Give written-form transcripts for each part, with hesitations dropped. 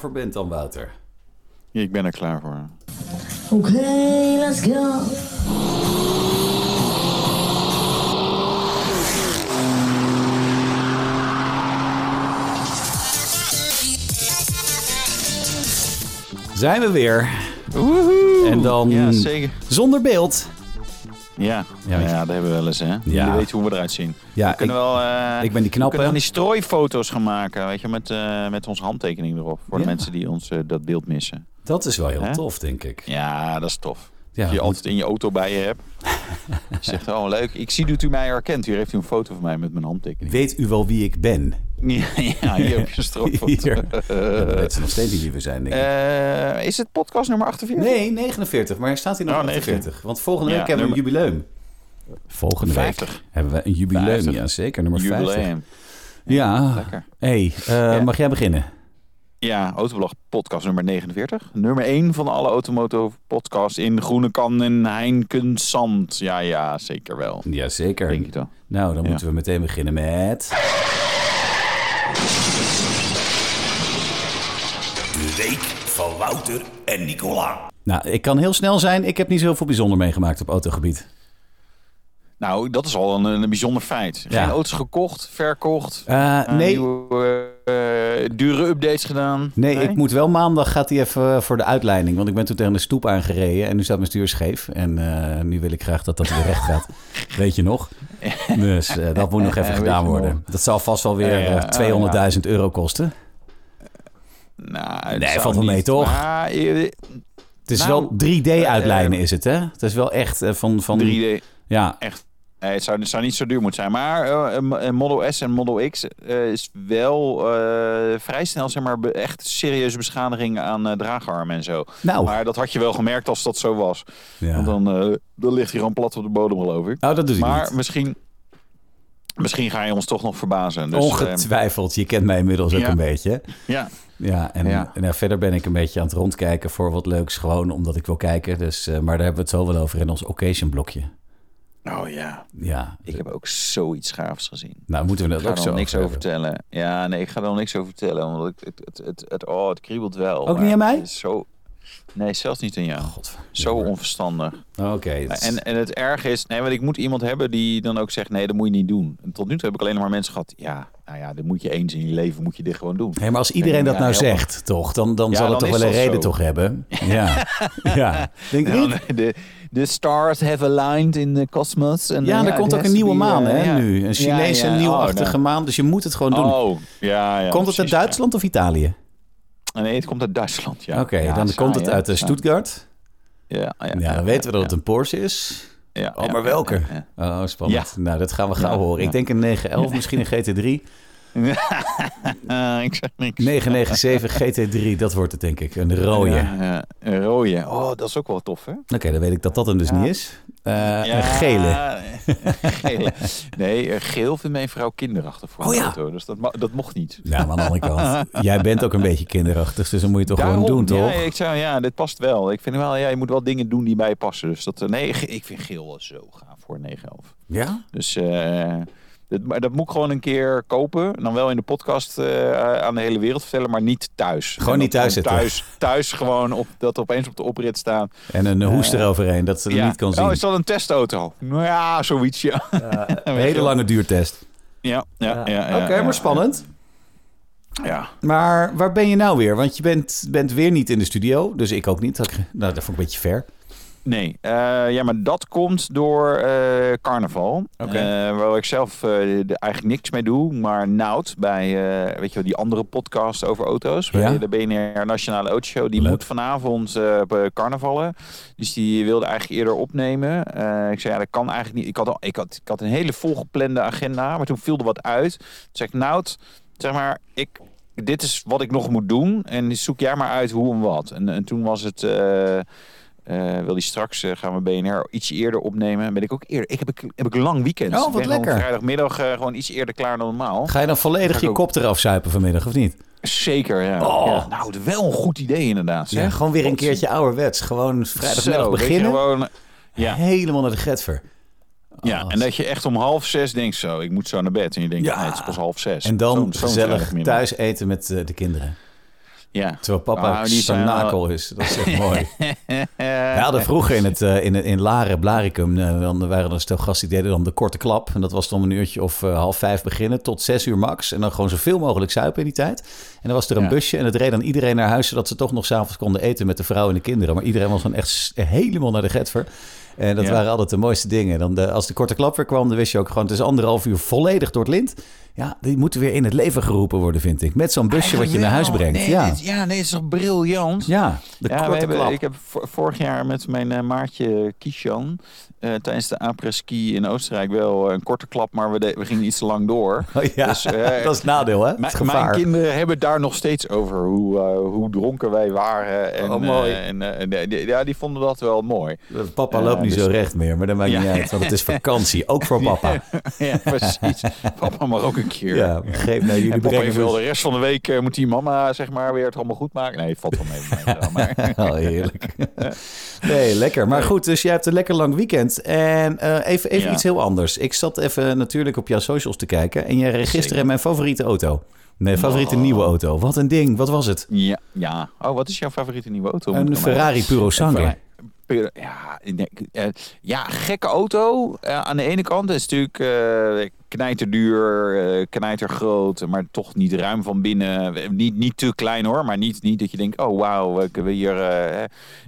voor bent dan, Wouter. Ja, ik ben er klaar voor. Oké, let's go. Zijn we weer. Woehoe. En dan ja, zeker. Zonder beeld. Ja, dat hebben we wel eens, hè? Ja. Je weet hoe we eruit zien. Ja, we kunnen ik ben die knappe. We kunnen die strooifoto's gaan maken, weet je, met onze handtekening erop. Voor de mensen die ons dat beeld missen. Dat is wel heel tof, denk ik. Ja, dat is tof. Ja, dat je altijd in je auto bij je hebt. Je zegt, oh leuk, ik zie dat u mij herkent. Hier heeft u een foto van mij met mijn handtekening. Weet u wel wie ik ben? Ja, hier heb je een stroopfoto. Dat weet ze nog steeds niet wie we zijn, denk ik. Is het podcast nummer 48? Nee, 49, maar staat hier nog 49. Want volgende week hebben we een jubileum. Volgende 50. Week hebben we een jubileum, 50. Ja zeker, nummer 50. Ja, lekker. Hey, mag jij beginnen? Ja, Autoblog podcast nummer 49. Nummer 1 van alle automoto podcasts in Groenekan en Heinkensand. Ja, zeker wel. Ja, zeker. Denk ik dan. Nou, dan moeten we meteen beginnen met... De week van Wouter en Nicolas. Nou, ik kan heel snel zijn. Ik heb niet zo heel veel bijzonder meegemaakt op autogebied. Nou, dat is al een bijzonder feit. Geen auto's gekocht, verkocht. Nee. Nieuwe, dure updates gedaan. Nee, ik moet wel maandag gaat hij even voor de uitleiding. Want ik ben toen tegen de stoep aangereden. En nu staat mijn stuur scheef. En nu wil ik graag dat dat weer recht gaat. Weet je nog? Dus dat moet nog even gedaan worden. Nog. Dat zal vast wel weer €200.000 kosten. Nou, nee, valt wel mee toch? Maar, het is wel 3D uitlijnen is het, hè? Het is wel echt van 3D. Ja, echt. Nee, het zou niet zo duur moeten zijn. Maar een Model S en Model X is wel vrij snel, zeg maar, echt serieuze beschadigingen aan draagarmen en zo. Nou. Maar dat had je wel gemerkt als dat zo was. Ja. Want dan ligt hij gewoon plat op de bodem, geloof ik. Nou, dat doet hij niet. Maar misschien ga je ons toch nog verbazen. Dus, ongetwijfeld. Je kent mij inmiddels ook een beetje. Ja. Ja, en verder ben ik een beetje aan het rondkijken voor wat leuks. Gewoon omdat ik wil kijken. Dus, maar daar hebben we het zo wel over in ons occasion blokje. Oh ja. Ik heb ook zoiets gaafs gezien. Nou, moeten we dat ook zo niks over vertellen. Ja, nee, ik ga er al niks over vertellen. Want het kriebelt wel. Ook niet aan mij? Zo... Nee, zelfs niet aan jou. God, zo onverstandig. Oké. En het erg is... Nee, want ik moet iemand hebben die dan ook zegt... Nee, dat moet je niet doen. En tot nu toe heb ik alleen maar mensen gehad... Ja, nou ja, dit moet je eens in je leven, moet je dit gewoon doen. Hey, maar als iedereen dat nou zegt, toch? Dan zal het toch wel een reden toch hebben? Ja. Ja. Denk ik niet? De stars have aligned in the cosmos. En ja, er komt ook een nieuwe maan hè, nu. Een Chinese nieuwachtige maan. Dus je moet het gewoon doen. Komt het uit Duitsland of Italië? Nee, het komt uit Duitsland, ja. Oké, dan komt het uit Stuttgart. Ja, dan weten we dat het een Porsche is. Ja, oh, maar welke? Ja. Oh, spannend. Ja. Nou, dat gaan we gauw horen. Ik denk een 911, misschien een GT3. Ik zeg niks. 997 GT3, dat wordt het denk ik. Een rode. Ja, een rode. Oh, dat is ook wel tof, hè? Oké, dan weet ik dat dat hem dus niet is. Een gele. Nee, geel vindt mijn vrouw kinderachtig voor de auto. Dus dat mocht niet. Ja, maar aan de andere kant. Jij bent ook een beetje kinderachtig, dus dan moet je toch gewoon doen, toch? Ja, ik zou, dit past wel. Ik vind wel, je moet wel dingen doen die bij je passen. Dus ik vind geel wel zo gaaf voor 911. Ja? Dus... Dat moet ik gewoon een keer kopen. Dan wel in de podcast aan de hele wereld vertellen, maar niet thuis. Gewoon niet thuis zitten. Thuis gewoon dat opeens op de oprit staan. En een hoest eroverheen, dat ze er niet kan zien. Oh, is dat een testauto? Nou ja, zoiets, ja. Een hele lange duurtest. Ja. Oké, maar spannend. Ja. Maar waar ben je nou weer? Want je bent weer niet in de studio, dus ik ook niet. Nou, dat vond ik een beetje ver. Nee, maar dat komt door carnaval. Okay. Waar ik zelf eigenlijk niks mee doe. Maar Noud, bij weet je wel, die andere podcast over auto's. Ja? De BNR Nationale Autoshow. Die moet vanavond carnavallen. Dus die wilde eigenlijk eerder opnemen. Ik zei, dat kan eigenlijk niet. Ik had een hele volgeplande agenda. Maar toen viel er wat uit. Toen zei ik, Noud, zeg maar, dit is wat ik nog moet doen. En zoek jij maar uit hoe en wat. En toen was het... wil die straks gaan we BNR ietsje eerder opnemen. Ben ik ook eerder. Ik heb een lang weekend. Oh, wat lekker. Vrijdagmiddag gewoon iets eerder klaar dan normaal. Ga je dan volledig je kop eraf zuipen vanmiddag, of niet? Zeker, ja. Oh. Ja. Nou, wel een goed idee inderdaad. Ja, gewoon weer een keertje ouderwets. Gewoon vrijdagmiddag beginnen. Gewoon, helemaal naar de getver. Ja, en dat je echt om 5:30 denkt zo. Ik moet zo naar bed. En je denkt, het is pas 5:30. En dan gezellig thuis eten met de kinderen. Ja. Terwijl papa een sanakel is. Dat is echt mooi. We hadden vroeger in Laren, Blaricum, dan waren er een stel gasten die deden dan de korte klap. En dat was dan een uurtje of 4:30 beginnen tot 6:00 max. En dan gewoon zoveel mogelijk zuipen in die tijd. En dan was er een busje en het reed dan iedereen naar huis, zodat ze toch nog 's avonds konden eten met de vrouw en de kinderen. Maar iedereen was dan echt helemaal naar de getver. En dat waren altijd de mooiste dingen. Dan als de korte klap weer kwam, dan wist je ook gewoon... het is 1,5 uur volledig door het lint. Ja, die moeten weer in het leven geroepen worden, vind ik. Met zo'n busje wat je naar huis brengt. Nee, ja. Dit is toch briljant? Ja, de korte klap. Ik heb vorig jaar met mijn maatje Kishan... tijdens de après-ski in Oostenrijk wel een korte klap... maar we gingen iets te lang door. Oh, ja. Dus, dat is het nadeel, hè? Het gevaar. Mijn kinderen hebben daar nog steeds over... hoe dronken wij waren. En, mooi. Die vonden dat wel mooi. Papa loopt niet zo recht meer, maar dat maakt niet uit. Want het is vakantie, ook voor papa. Ja, precies. Papa mag ook een keer. Ja, geef nou jullie brengen. De rest van de week moet die mama zeg maar weer het allemaal goed maken. Nee, het valt wel mee. Maar. Oh, heerlijk. Nee, lekker. Maar goed, dus jij hebt een lekker lang weekend. En even iets heel anders. Ik zat even natuurlijk op jouw socials te kijken. En jij reed gisteren mijn favoriete auto. Mijn favoriete nieuwe auto. Wat een ding. Wat was het? Ja. Oh, wat is jouw favoriete nieuwe auto? Een Ferrari Purosangue. Ja, gekke auto. Aan de ene kant is het natuurlijk knijterduur, knijtergroot, maar toch niet ruim van binnen. Niet te klein hoor, maar niet dat je denkt... oh wauw,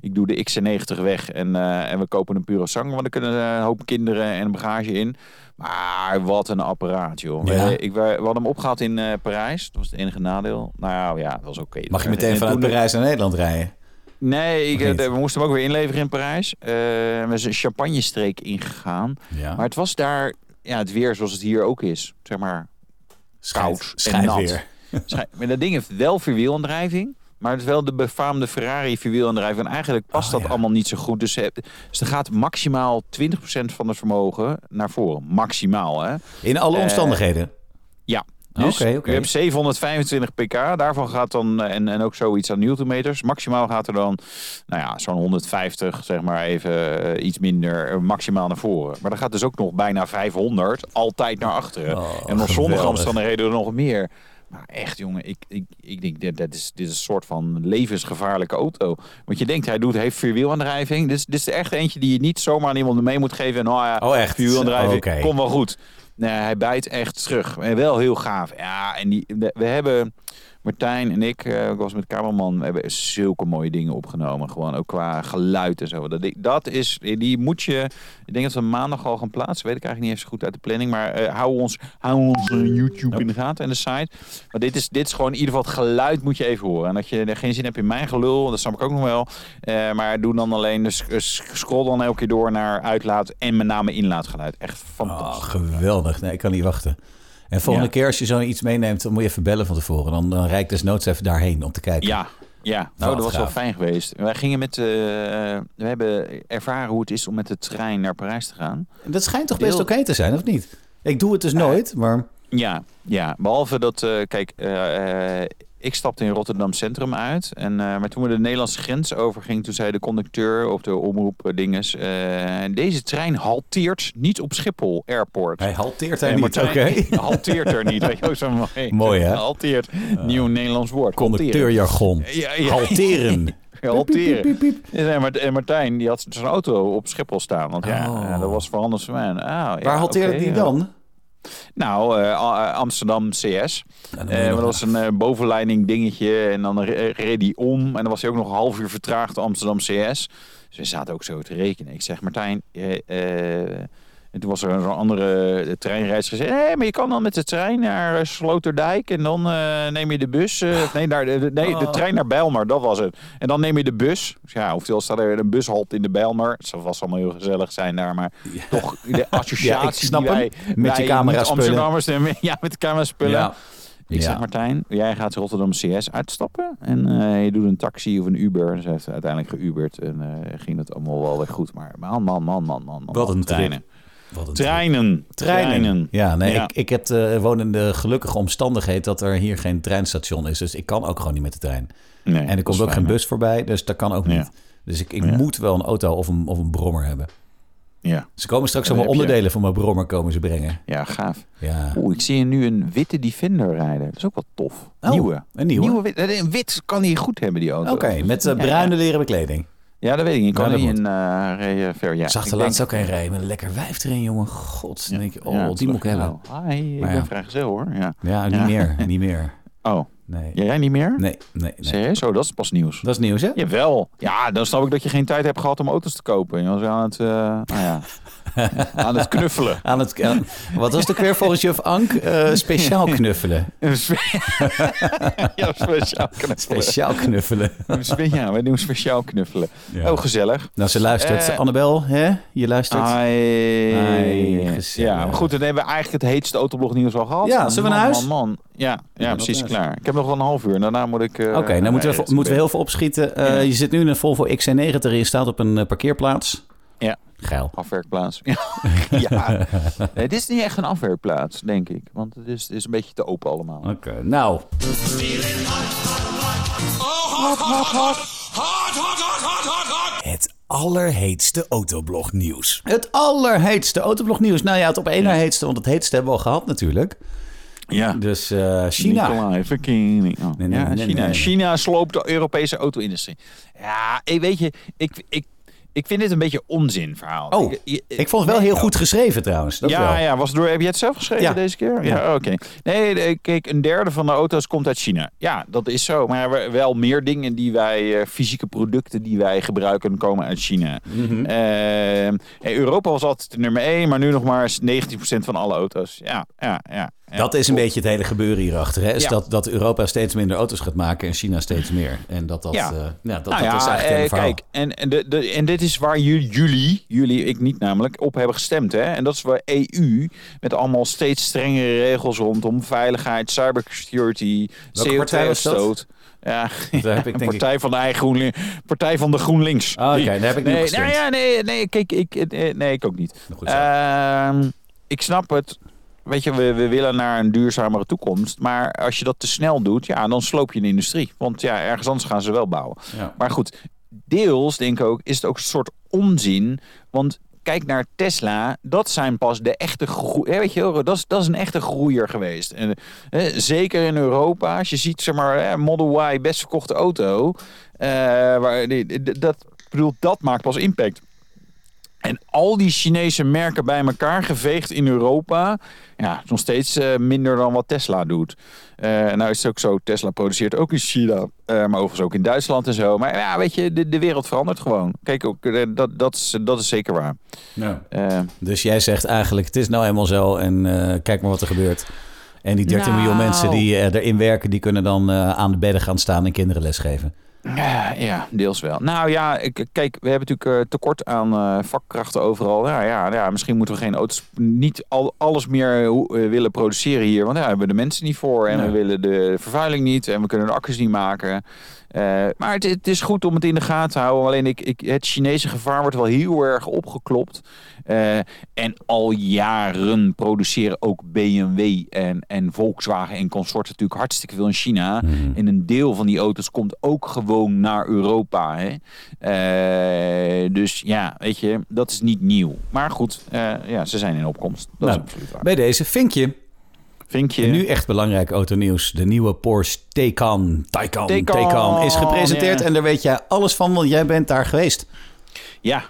ik doe de XC90 weg en we kopen een Purosangue... want er kunnen een hoop kinderen en een bagage in. Maar wat een apparaat, joh. Ja. We hadden hem opgehaald in Parijs. Dat was het enige nadeel. Nou ja, dat was oké. Mag je meteen vanuit Parijs naar Nederland rijden? Nee, we moesten hem ook weer inleveren in Parijs. We zijn een champagnestreek ingegaan. Ja. Maar het was daar het weer zoals het hier ook is. Zeg maar koud en nat. Maar dat ding heeft wel vierwielaandrijving. Maar het is wel de befaamde Ferrari vierwielaandrijving. En eigenlijk past dat allemaal niet zo goed. Dus er gaat maximaal 20% van het vermogen naar voren. Maximaal, hè? In alle omstandigheden? Ja. Dus okay. Je hebt 725 pk, daarvan gaat dan, en ook zoiets aan newtonmeters, maximaal gaat er dan, zo'n 150, zeg maar even iets minder, maximaal naar voren. Maar dan gaat dus ook nog bijna 500 altijd naar achteren. En nog sommige omstandigheden er nog meer. Maar echt, jongen, ik denk, dit is een soort van levensgevaarlijke auto. Want je denkt, hij heeft vierwielaandrijving. Dit is echt eentje die je niet zomaar aan iemand mee moet geven. En, echt? Vierwielaandrijving, Komt wel goed. Nee, hij bijt echt terug. En wel heel gaaf. Ja, en we hebben... Martijn en ik was met cameraman... We hebben zulke mooie dingen opgenomen. Gewoon ook qua geluid en zo. Dat is... Die moet je... Ik denk dat we maandag al gaan plaatsen. Weet ik eigenlijk niet eens zo goed uit de planning. Maar hou ons YouTube in de gaten en de site. Maar dit is gewoon in ieder geval het geluid moet je even horen. En dat je geen zin hebt in mijn gelul. Dat snap ik ook nog wel. Maar doe dan alleen... Dus scroll dan elke keer door naar uitlaat en met name inlaatgeluid. Echt fantastisch. Oh, geweldig. Nee, ik kan niet wachten. En volgende keer als je zoiets meeneemt, dan moet je even bellen van tevoren. Dan rijd ik desnoods even daarheen om te kijken. Ja. Nou, dat was wel fijn geweest. Wij gingen we hebben ervaren hoe het is om met de trein naar Parijs te gaan. Dat schijnt toch best oké te zijn, of niet? Ik doe het dus nooit, maar... Ja, behalve dat... ik stapte in Rotterdam Centrum uit. Maar toen we de Nederlandse grens overgingen... toen zei de conducteur op de omroep dinges... deze trein halteert niet op Schiphol Airport. Hij halteert hij niet, oké. Halteert er niet, weet je ook zo mooi. Mooi, hè? Halteert, nieuw Nederlands woord. Conducteurjargon. Ja. Halteren. Halteren. Piep. En Martijn, die had zijn auto op Schiphol staan. Want dat was voor anders van mij. Waar halteerde die dan? Nou, Amsterdam CS. Dat was een bovenleiding dingetje. En dan reed hij om. En dan was hij ook nog een half uur vertraagd Amsterdam CS. Dus we zaten ook zo te rekenen. Ik zeg, Martijn... En toen was er zo'n andere treinreiziger gezegd... Hey, maar je kan dan met de trein naar Sloterdijk... en dan neem je de bus... de trein naar Bijlmer, dat was het. En dan neem je de bus. Ja, oftewel staat er een bushalt in de Bijlmer. Dat was allemaal heel gezellig zijn daar, maar toch de associatie die wij... Met je camera-spullen. Ja, met de camera-spullen. Ja. Ik zeg, Martijn, jij gaat Rotterdam CS uitstappen. En je doet een taxi of een Uber. Dus hij heeft uiteindelijk geuberd. En ging dat allemaal wel weer goed. Maar man. Wat een treinen. Treinen. Ja, nee, ja. Ik heb woon in de gelukkige omstandigheid dat er hier geen treinstation is. Dus ik kan ook gewoon niet met de trein. Nee, en er komt ook geen bus voorbij, dus dat kan ook niet. Dus ik moet wel een auto of een brommer hebben. Ja. Ze komen straks allemaal onderdelen van mijn brommer komen ze brengen. Ja, gaaf. Ja. Oeh, ik zie nu een witte Defender rijden. Dat is ook wel tof. Oh, nieuwe. Een wit kan hij goed hebben, die auto. Oké, met bruine leren bekleding. Ja, dat weet ik niet. Ik kan niet in refer. Ja. Ik zag de laatste ook een rijden met een lekker wijf erin, jongen. God, dan denk je, die moet ik hebben. Hi, ik ben vrijgezel, hoor. Ja, niet meer. Oh. Nee. Jij niet meer? Nee. Serieus? Oh, dat is pas nieuws. Dat is nieuws, hè? Jawel. Ja, dan snap ik dat je geen tijd hebt gehad om auto's te kopen. Je was aan het, aan het knuffelen. Wat was het ook weer volgens juf Ank? Speciaal knuffelen. Speciaal knuffelen. Speciaal knuffelen. Ja, wij doen speciaal knuffelen. Ja. Oh, gezellig. Nou, ze luistert. Annabel, hè? Je luistert. Hi. Gezellig. Ja, maar goed, dan hebben we eigenlijk het heetste autoblog nieuws al gehad. Ja, zullen we naar huis? Man. Ja, precies, klaar. Ik heb nog wel een half uur. Daarna moet ik... Oké, dan moeten we heel veel opschieten. Je zit nu in een Volvo XC90. Je staat op een parkeerplaats. Ja. Geil. Afwerkplaats. Ja. Nee, dit is niet echt een afwerkplaats, denk ik. Want het is een beetje te open allemaal. Oké, nou. Het allerheetste autoblog nieuws. Het allerheetste autoblog nieuws. Nou ja, het op één na heetste, want het heetste hebben we al gehad natuurlijk. Ja. Dus China. Nicolas, China sloopt de Europese auto-industrie. Ja, weet je, ik vind dit een beetje onzinverhaal. Oh, ik vond het wel heel goed geschreven trouwens. Dat heb je het zelf geschreven deze keer? Ja, oké. Nee, kijk, een derde van de auto's komt uit China. Ja, dat is zo. Maar wel meer dingen die wij, fysieke producten die wij gebruiken, komen uit China. Mm-hmm. Europa was altijd nummer 1, maar nu nog maar 19% van alle auto's. Ja. Dat is een beetje het hele gebeuren hierachter. Hè? Is dat Europa steeds minder auto's gaat maken en China steeds meer. En dat is eigenlijk een verhaal. Kijk, en dit is waar jullie, ik niet namelijk, op hebben gestemd. Hè? En dat is waar EU met allemaal steeds strengere regels rondom veiligheid, cybersecurity, CO2-uitstoot. Ja, Partij van de GroenLinks. Oh, oké, daar heb ik niet op gestemd. Ik ook niet. Goed, ik snap het. Weet je, we willen naar een duurzamere toekomst. Maar als je dat te snel doet, dan sloop je de industrie. Want ergens anders gaan ze wel bouwen. Ja. Maar goed, deels denk ik ook, is het ook een soort onzin. Want kijk naar Tesla, dat zijn pas de echte groeiers. Weet je, dat is een echte groeier geweest. En, zeker in Europa, als je ziet, zeg maar, Model Y, best verkochte auto. Dat maakt pas impact. En al die Chinese merken bij elkaar geveegd in Europa... Ja, nog steeds minder dan wat Tesla doet. Nou is het ook zo, Tesla produceert ook in China... maar overigens ook in Duitsland en zo. Maar weet je, de wereld verandert gewoon. Kijk, ook, dat is zeker waar. Ja. Dus jij zegt eigenlijk, het is nou helemaal zo... en kijk maar wat er gebeurt. En die 13 miljoen mensen die erin werken... die kunnen dan aan de bedden gaan staan en kinderen lesgeven. Ja, deels wel. Nou ja, kijk, we hebben natuurlijk tekort aan vakkrachten overal. Nou ja, misschien moeten we geen auto's, niet alles meer willen produceren hier. Want we hebben de mensen niet voor en we willen de vervuiling niet en we kunnen de accu's niet maken. Maar het is goed om het in de gaten te houden. Alleen het Chinese gevaar wordt wel heel erg opgeklopt. En al jaren produceren ook BMW en Volkswagen en consorten natuurlijk hartstikke veel in China. Mm. En een deel van die auto's komt ook gewoon naar Europa. Hè? Dus ja, weet je, dat is niet nieuw. Maar goed, ze zijn in opkomst. Dat is absoluut waar. Bij deze vinkje. En nu echt belangrijk autonieuws. De nieuwe Porsche Taycan is gepresenteerd. En daar weet jij alles van, want jij bent daar geweest. Ja.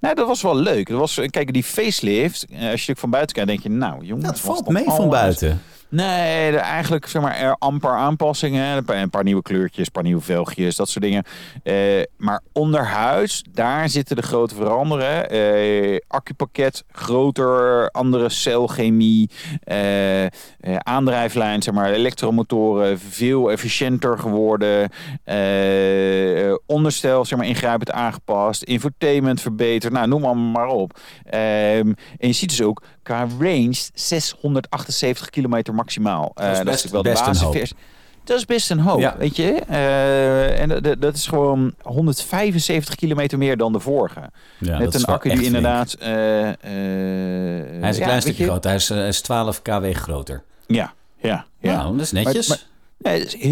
Nou, dat was wel leuk. Dat was, kijk, die facelift. Als je van buiten kijkt, denk je, nou jongens. Dat valt mee van buiten. Nee, eigenlijk zeg maar amper aanpassingen. Een paar nieuwe kleurtjes, een paar nieuwe velgjes, dat soort dingen. Maar onderhuis, daar zitten de grote veranderen. Accupakket, groter, andere celchemie. Aandrijflijn, zeg maar, elektromotoren, veel efficiënter geworden. Onderstel, zeg maar, ingrijpend aangepast. Infotainment verbeterd, nou noem allemaal maar op. En je ziet dus ook, qua range 678 kilometer maximaal. Dat is wel de basisversie. Dat is best een hoop, weet je. En dat is gewoon 175 kilometer meer dan de vorige. Ja, met een accu die inderdaad... hij is een klein stukje groter. Hij is 12 kW groter. Ja. Nou, dat is netjes. Nee, dat is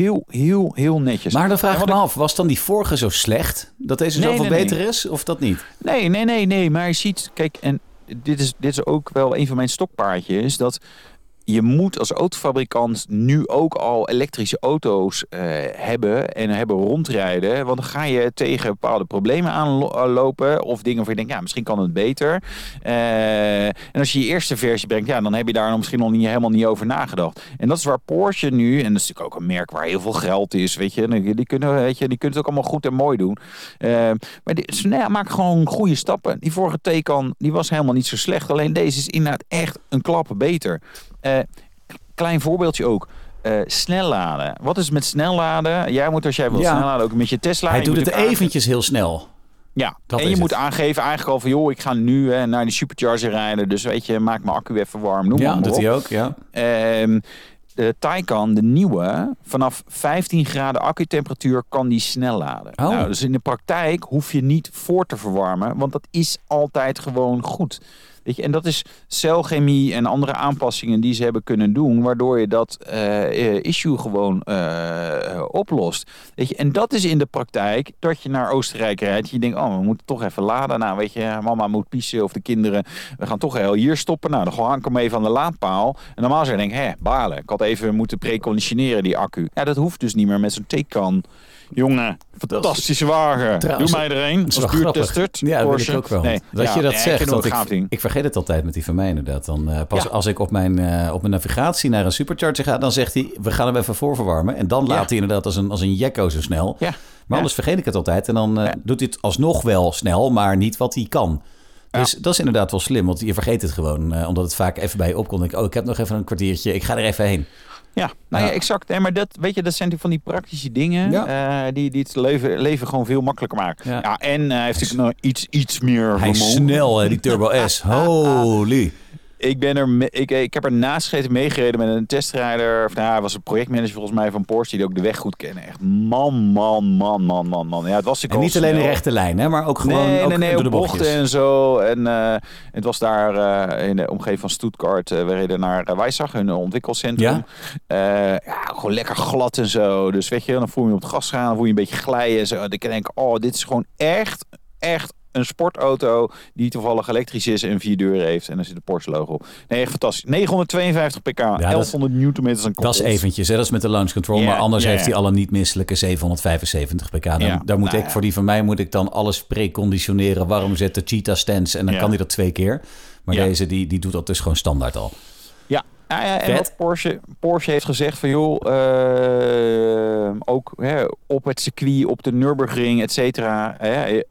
heel netjes. Maar dan vraag ik me af, was dan die vorige zo slecht? Dat deze beter is, of dat niet? Nee. Maar je ziet, kijk, en dit is ook wel een van mijn stokpaardjes, dat je moet als autofabrikant nu ook al elektrische auto's hebben en rondrijden. Want dan ga je tegen bepaalde problemen aanlopen of dingen waarvan je denkt, ja, misschien kan het beter. En als je je eerste versie brengt, ja, dan heb je daar misschien nog helemaal niet over nagedacht. En dat is waar Porsche nu, en dat is natuurlijk ook een merk waar heel veel geld is, weet je. Die kunnen het ook allemaal goed en mooi doen. Maar maak gewoon goede stappen. Die vorige Taycan, die was helemaal niet zo slecht. Alleen deze is inderdaad echt een klap beter. Klein voorbeeldje ook. Snel laden. Wat is met snel laden? Jij moet, als jij wil snel laden, ook met je Tesla. Hij doet het eventjes heel snel. Ja, dat en je moet aangeven eigenlijk al van, joh, ik ga nu naar die supercharger rijden. Dus weet je, maak mijn accu even warm. Doet hij ook, ja. De Taycan, de nieuwe, vanaf 15 graden accutemperatuur kan die snel laden. Oh. Nou, dus in de praktijk hoef je niet voor te verwarmen, want dat is altijd gewoon goed. Weet je, en dat is celchemie en andere aanpassingen die ze hebben kunnen doen, waardoor je dat issue gewoon oplost. Weet je, en dat is in de praktijk dat je naar Oostenrijk rijdt. Je denkt, oh, we moeten toch even laden. Nou, weet je, mama moet pissen of de kinderen, we gaan toch heel hier stoppen. Nou, dan hang ik hem even aan de laadpaal. En normaal zou je denken, balen. Ik had even moeten preconditioneren die accu. Ja, dat hoeft dus niet meer met zo'n Taycan. Jongen, fantastische wagen. Trouwens, doe mij er een. Als buurtestert. Ja, dat Porsche. Weet ik ook wel. Nee. Dat je dat zegt. Ik vergeet het altijd met die van mij inderdaad. Dan, als ik op mijn navigatie naar een supercharger ga, dan zegt hij, we gaan hem even voorverwarmen. En dan laat hij inderdaad als een jekko zo snel. Ja. Maar anders vergeet ik het altijd. En dan doet hij het alsnog wel snel, maar niet wat hij kan. Dus dat is inderdaad wel slim, want je vergeet het gewoon. Omdat het vaak even bij je opkomt. Ik heb nog even een kwartiertje. Ik ga er even heen. Ja, nou ja, exact. Maar dat zijn natuurlijk van die praktische dingen die het leven gewoon veel makkelijker maken. Ja, en hij heeft natuurlijk nog iets meer hormoon. Hij is snel, hè, die Turbo S. Holy. Ik heb er naast gegeten meegereden met een testrijder. Hij was een projectmanager volgens mij van Porsche, die ook de weg goed kennen. Echt man. Ja, het was en niet alleen de rechte lijn, hè, maar ook gewoon door de bochten en zo. En het was daar in de omgeving van Stuttgart. We reden naar Weissach, hun ontwikkelcentrum. Ja? Gewoon lekker glad en zo. Dus weet je, dan voel je op het gas gaan, dan voel je een beetje glijden en zo. En ik denk, dit is gewoon echt een sportauto die toevallig elektrisch is en 4 deuren heeft. En daar zit een Porsche logo op. Nee, echt fantastisch. 952 pk, ja, 1100 newtonmeters aan koppel. Dat is eventjes, hè? Dat is met de launch control. Yeah, maar anders heeft hij alle niet misselijke 775 pk. Daar moet ik, voor die van mij, moet ik dan alles preconditioneren. Warm zetten, cheetah stands. En dan kan hij dat 2 keer. Maar deze, die doet dat dus gewoon standaard al. Ja. Ja, en wat Porsche heeft gezegd van joh, ook op het circuit, op de Nürburgring, et cetera.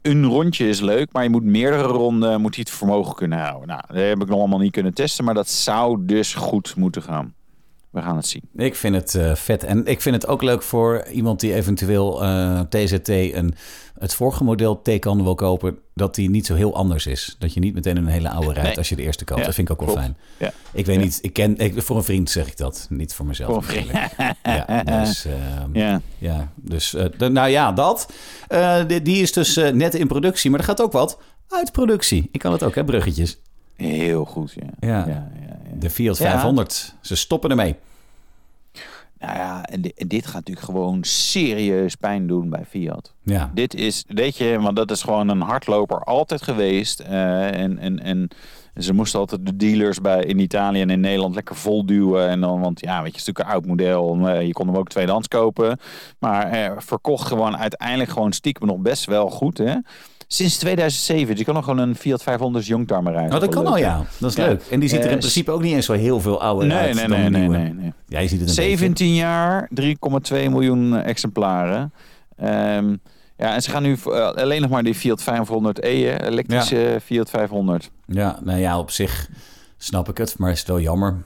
Een rondje is leuk, maar je moet meerdere ronden, moet hij het vermogen kunnen houden. Nou, dat heb ik nog allemaal niet kunnen testen, maar dat zou dus goed moeten gaan. We gaan het zien. Ik vind het vet. En ik vind het ook leuk voor iemand die eventueel TZT het vorige model Taycan wil kopen, dat die niet zo heel anders is. Dat je niet meteen een hele oude rijdt als je de eerste koopt. Ja, dat vind ik ook wel fijn. Ja. Ik weet niet, voor een vriend zeg ik dat. Niet voor mezelf. Voor een vriend. Die is dus net in productie. Maar er gaat ook wat uit productie. Ik kan het ook, hè, bruggetjes. Heel goed, ja. De Fiat 500, ze stoppen ermee. Nou ja, en dit gaat natuurlijk gewoon serieus pijn doen bij Fiat. Ja. Dit is, weet je, want dat is gewoon een hardloper altijd geweest. En ze moesten altijd de dealers in Italië en in Nederland lekker volduwen. En dan, want ja, weet je, het is natuurlijk een oud model. Je kon hem ook tweedehands kopen. Maar verkocht gewoon uiteindelijk gewoon stiekem nog best wel goed, hè. Sinds 2007. Dus je kan nog gewoon een Fiat 500 jongtimer rijden. Oh, dat kan al, ja. Dat is leuk. En die ziet er in principe ook niet eens zo heel veel ouder uit dan een nieuwe. Nee. Jij ziet het een 17 beetje. Jaar, 3,2 miljoen exemplaren. En ze gaan nu alleen nog maar die Fiat 500e, elektrische Fiat 500. Ja, nou ja, op zich snap ik het, maar is het wel jammer.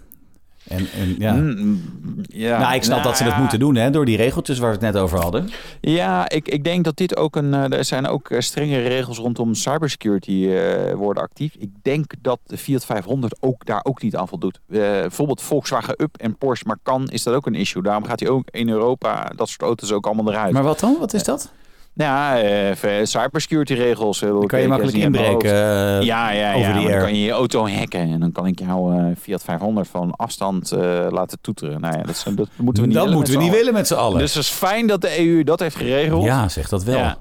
Ik snap dat ze dat moeten doen, hè, door die regeltjes waar we het net over hadden. Ja, ik denk dat dit ook er zijn ook strengere regels rondom cybersecurity worden actief. Ik denk dat de Fiat 500 ook daar ook niet aan voldoet. Bijvoorbeeld Volkswagen Up en Porsche Macan is dat ook een issue. Daarom gaat hij ook in Europa dat soort auto's ook allemaal eruit. Maar wat dan? Wat is dat? Nou ja, cybersecurity regels. Dan kan je makkelijk inbreken. Dan kan je je auto hacken. En dan kan ik jou Fiat 500 van afstand laten toeteren. Nou ja, dat moeten we niet willen. Met z'n allen. Dus het is fijn dat de EU dat heeft geregeld. Ja, zeg dat wel. Ja.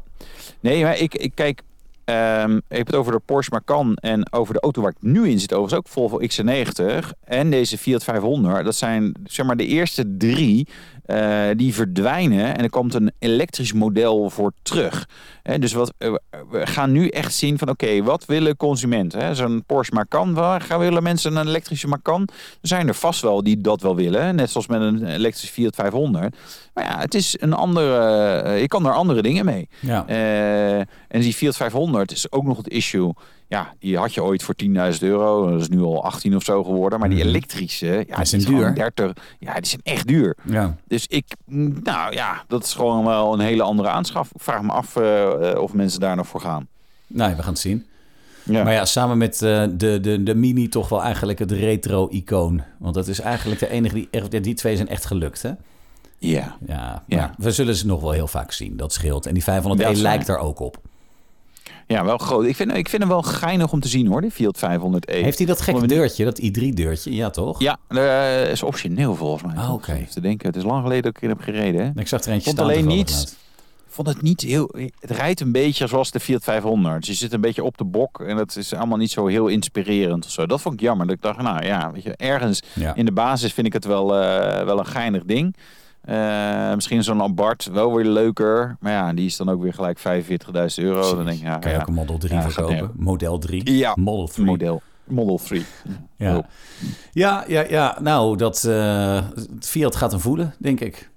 Nee, maar ik kijk... ik heb het over de Porsche Macan en over de auto waar ik nu in zit. Overigens ook Volvo XC90 en deze Fiat 500. Dat zijn zeg maar de eerste drie die verdwijnen. En er komt een elektrisch model voor terug. Dus we gaan nu echt zien van oké, wat willen consumenten? Zo'n Porsche Macan, willen mensen een elektrische Macan? Er zijn er vast wel die dat wel willen. Net zoals met een elektrische Fiat 500. Maar ja, het is een andere... je kan er andere dingen mee. Ja. En die Fiat 500 is ook nog het issue. Ja, die had je ooit voor €10.000. Dat is nu al 18 of zo geworden. Maar die elektrische, ja, die zijn duur. 30. Ja, die zijn echt duur. Ja. Dus dat is gewoon wel een hele andere aanschaf. Ik vraag me af of mensen daar nog voor gaan. Nee, we gaan het zien. Ja. Maar ja, samen met de Mini toch wel eigenlijk het retro-icoon. Want dat is eigenlijk de enige die twee zijn echt gelukt, hè? Ja. We zullen ze nog wel heel vaak zien. Dat scheelt. En die 501 lijkt er ook op. Ja, wel groot. Ik vind hem wel geinig om te zien, hoor, die Fiat 500e. Heeft hij dat gekke deurtje, dat i3-deurtje? Ja, toch? Ja, is optioneel volgens mij. Ah, oké. Te denken, het is lang geleden dat ik erin heb gereden. Hè? Ik zag er eentje staan. Vond het niet heel... Het rijdt een beetje zoals de Fiat 500. Dus je zit een beetje op de bok en dat is allemaal niet zo heel inspirerend of zo. Dat vond ik jammer. Dat ik dacht, in de basis vind ik het wel een geinig ding. Misschien zo'n Abarth wel weer leuker. Maar ja, die is dan ook weer gelijk €45.000. Precies. Dan denk je, kan je ook een Model 3 verkopen? Nee. Model 3? Ja, Model 3. Model 3. Ja. Oh. Ja. Nou, dat Fiat gaat hem voelen, denk ik.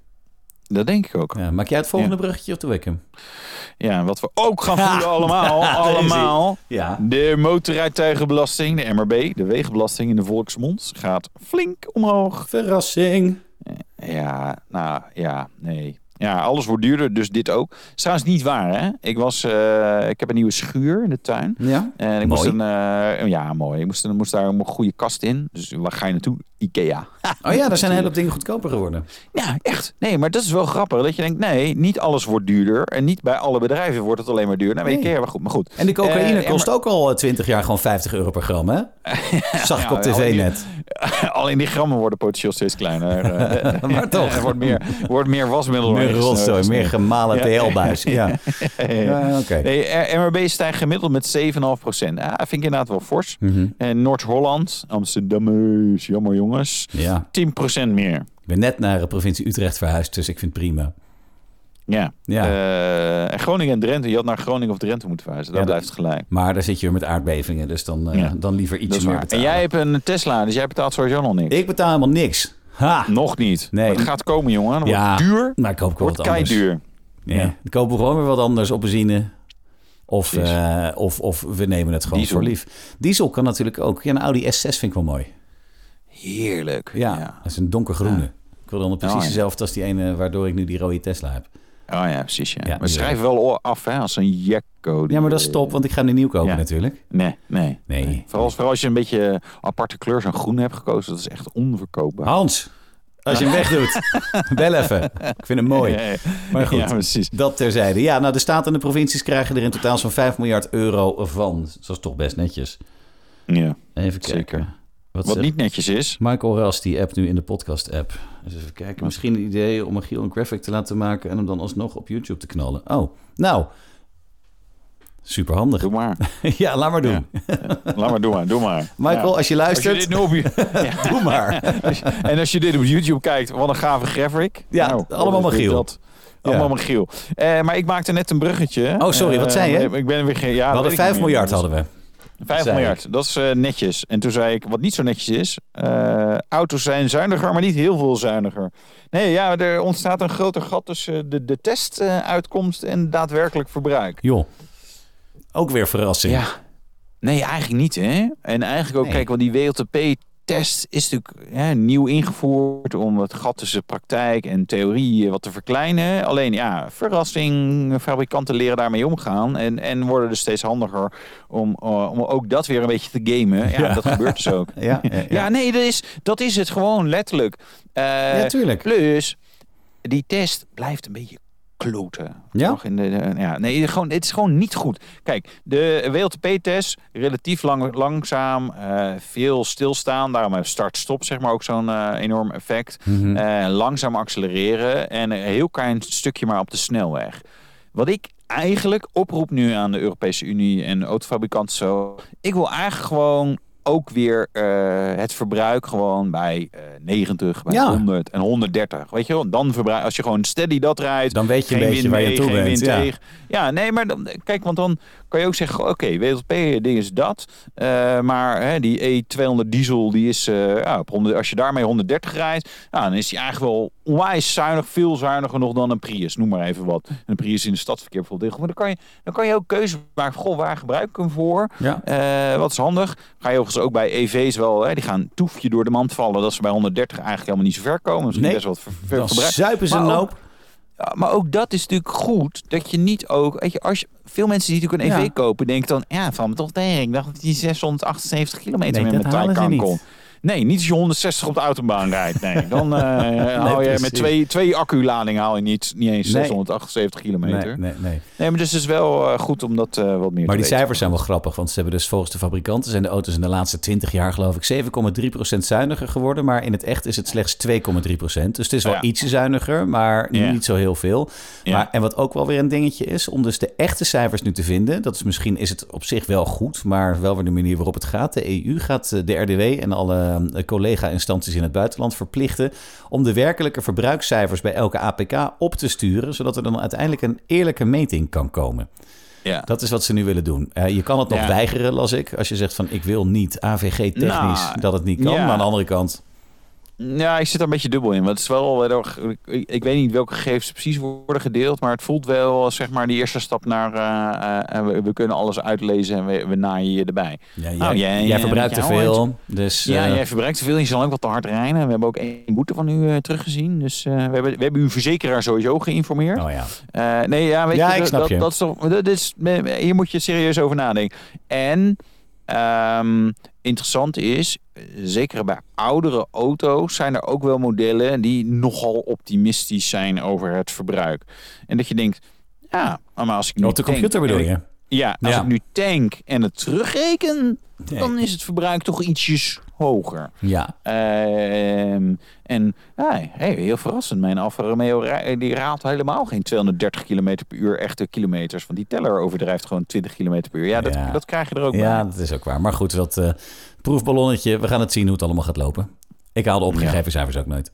Dat denk ik ook. Ja, maak jij het volgende bruggetje of doe ik hem? Ja, wat we ook gaan voelen allemaal. Ja. De motorrijtuigenbelasting, de MRB, de wegenbelasting in de volksmond, gaat flink omhoog. Verrassing. Alles wordt duurder, dus dit ook. Dat is trouwens niet waar, hè? Ik heb een nieuwe schuur in de tuin. Ja, en ik mooi. Mooi. Ik moest daar een goede kast in. Dus waar ga je naartoe? Ikea. Oh ja, daar zijn een heleboel dingen goedkoper geworden. Ja, echt. Nee, maar dat is wel grappig. Dat je denkt, nee, niet alles wordt duurder. En niet bij alle bedrijven wordt het alleen maar duurder. Nou, Ikea, maar goed. En de cocaïne kost ook al 20 jaar gewoon €50 per gram, hè? Zag ik op tv net. Alleen die grammen worden potentieel steeds kleiner. Maar toch. Er wordt meer wasmiddel. Meer rotzooi, meer gemalen TL-buis. Okay. Nee, MRB stijgt gemiddeld met 7,5%. Ah, vind ik inderdaad wel fors. Mm-hmm. En Noord-Holland, Amsterdammers, jammer jongen. 10% meer. Ik ben net naar de provincie Utrecht verhuisd, dus ik vind het prima. Ja. En Groningen en Drenthe. Je had naar Groningen of Drenthe moeten verhuizen. Dat blijft gelijk. Maar daar zit je weer met aardbevingen, dus dan liever ietsje meer betalen. En jij hebt een Tesla, dus jij betaalt sowieso nog niks. Ik betaal helemaal niks. Ha. Nog niet. Nee. Het gaat komen, jongen. Dat wordt duur. Maar ik hoop wel wat anders. Duur. Ja. Dan kopen we gewoon weer wat anders op benzine. Of we nemen het gewoon voor lief. Diesel kan natuurlijk ook. Ja, een Audi S6 vind ik wel mooi. Heerlijk. Ja, dat is een donkergroene. Ja. Ik wil dan precies dezelfde als die ene waardoor ik nu die rode Tesla heb. Oh ja, precies. Ja. Ja, maar schrijf wel af, hè, als een Jekko. Ja, maar dat is top, want ik ga hem nieuw kopen natuurlijk. Nee. Vooral als je een beetje aparte kleur zo'n groen hebt gekozen. Dat is echt onverkoopbaar. Hans, als je hem wegdoet, bel even. Ik vind hem mooi. Nee. Maar goed, dat terzijde. Ja, nou, de staten en de provincies krijgen er in totaal zo'n €5 miljard van. Dat is toch best netjes. Ja, even kijken. Zeker. Wat niet netjes is. Michael Ras, die app nu in de podcast-app. Dus even kijken. Misschien een idee om een Giel een graphic te laten maken en hem dan alsnog op YouTube te knallen. Oh, nou. Superhandig. Doe maar. Ja, laat maar doen. Ja. Doe maar. Michael, als je luistert... Doe maar. En als je dit op YouTube kijkt, wat een gave graphic. Ja, allemaal maar Giel. Allemaal maar Giel. Maar ik maakte net een bruggetje. Oh, sorry. Wat zei je? Ik ben weer geen... Ja, we hadden 5 miljard hadden we. 5 miljard, dat is netjes. En toen zei ik, wat niet zo netjes is... auto's zijn zuiniger, maar niet heel veel zuiniger. Nee, ja, er ontstaat een groter gat tussen de testuitkomst... en daadwerkelijk verbruik. Joh, ook weer verrassing. Ja. Nee, eigenlijk niet, hè? En eigenlijk ook, kijk, want die WLTP-test is natuurlijk nieuw ingevoerd... om het gat tussen praktijk en theorie wat te verkleinen. Alleen, verrassing, fabrikanten leren daarmee omgaan... en worden dus steeds handiger... Om ook dat weer een beetje te gamen. Ja, dat gebeurt dus ook. Dat is het gewoon letterlijk. Natuurlijk. Plus, die test blijft een beetje kloten. Ja? Nog in nee, gewoon, het is gewoon niet goed. Kijk, de WLTP-test, relatief langzaam, veel stilstaan. Daarom start-stop, zeg maar, ook zo'n enorm effect. Mm-hmm. Langzaam accelereren en een heel klein stukje maar op de snelweg. Wat ik eigenlijk oproep nu aan de Europese Unie en autofabrikanten zo. Ik wil eigenlijk gewoon ook weer het verbruik gewoon bij 90, bij 100 en 130. Weet je wel? Dan verbruik, als je gewoon steady dat rijdt, dan weet je een beetje waar je toe bent. Ja, nee, maar dan, kijk, want dan kan je ook zeggen, oké, WLTP ding is dat. Maar die E200 diesel, die is, als je daarmee 130 rijdt, dan is die eigenlijk wel onwijs zuinig, veel zuiniger nog dan een Prius. Noem maar even wat. Een Prius in de stadsverkeer bijvoorbeeld. Maar dan kan je ook keuze maken van, waar gebruik ik hem voor? Ja. Wat is handig? Ga je overigens ook bij EV's wel, die gaan toefje door de mand vallen, dat ze bij 130 eigenlijk helemaal niet zo ver komen. Dus best wat verbruik. Zuipen ze een hoop. Maar ook dat is natuurlijk goed, dat je niet ook, weet je, als je, veel mensen die natuurlijk een EV kopen, denken dan, van me toch tegen, ik dacht dat die 678 kilometer met mijn Taycan kon. Nee, niet als je 160 op de autobaan rijdt. Nee, dan haal je met twee acculadingen haal je niet eens 678 kilometer. Nee, maar dus het is wel goed om dat wat meer te weten. Maar die cijfers zijn wel grappig, want ze hebben dus volgens de fabrikanten zijn de auto's in de laatste 20 jaar geloof ik 7,3% zuiniger geworden, maar in het echt is het slechts 2,3%. Dus het is wel ietsje zuiniger, maar niet zo heel veel. Ja. Maar, en wat ook wel weer een dingetje is, om dus de echte cijfers nu te vinden, dat is misschien is het op zich wel goed, maar wel weer de manier waarop het gaat. De EU gaat de RDW en alle collega-instanties in het buitenland verplichten om de werkelijke verbruikscijfers bij elke APK op te sturen, zodat er dan uiteindelijk een eerlijke meting kan komen. Ja. Dat is wat ze nu willen doen. Je kan het nog weigeren, las ik, als je zegt van ik wil niet AVG-technisch dat het niet kan, maar aan de andere kant. Ja, ik zit er een beetje dubbel in. Want het is wel, ik weet niet welke gegevens precies worden gedeeld, maar het voelt wel, zeg maar, die eerste stap naar we kunnen alles uitlezen en we naaien je erbij. Ja, jij verbruikt te veel. Dus, jij verbruikt te veel en je zal ook wat te hard rijden. We hebben ook 1 boete van u teruggezien. Dus we hebben uw verzekeraar sowieso geïnformeerd. Oh, ja. Ik snap je. Dat is toch, hier moet je serieus over nadenken. En interessant is, zeker bij oudere auto's zijn er ook wel modellen die nogal optimistisch zijn over het verbruik. En dat je denkt, maar als ik nu op de computer bedoel je? Ja, als ik nu tank en het terugreken, dan is het verbruik toch ietsjes hoger. Ja. Heel verrassend. Mijn Alfa Romeo die raadt helemaal geen 230 km per uur echte kilometers. Want die teller overdrijft gewoon 20 km per uur. Ja, dat krijg je er ook bij. Ja, dat is ook waar. Maar goed, dat proefballonnetje. We gaan het zien hoe het allemaal gaat lopen. Ik haal de opgegeven cijfers ook nooit.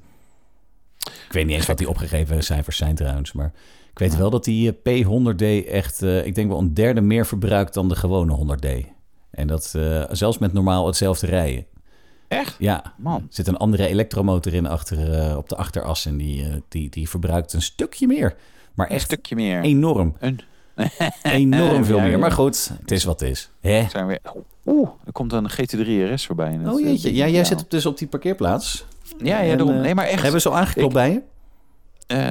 Ik weet niet eens wat die opgegeven cijfers zijn trouwens, maar ik weet wel dat die P100D echt, ik denk wel een derde meer verbruikt dan de gewone 100D. En dat zelfs met normaal hetzelfde rijden. Echt? Ja. Man. Er zit een andere elektromotor in op de achteras en die verbruikt een stukje meer. Maar echt een stukje meer. Enorm. Enorm veel meer. Maar goed, het is wat het is. Hè? Zijn we... er komt een GT3 RS voorbij. In het jeetje. Ja, jij zit dus op die parkeerplaats. Ja, daarom. Nee, maar echt. Hebben ze al aangeklopt bij je?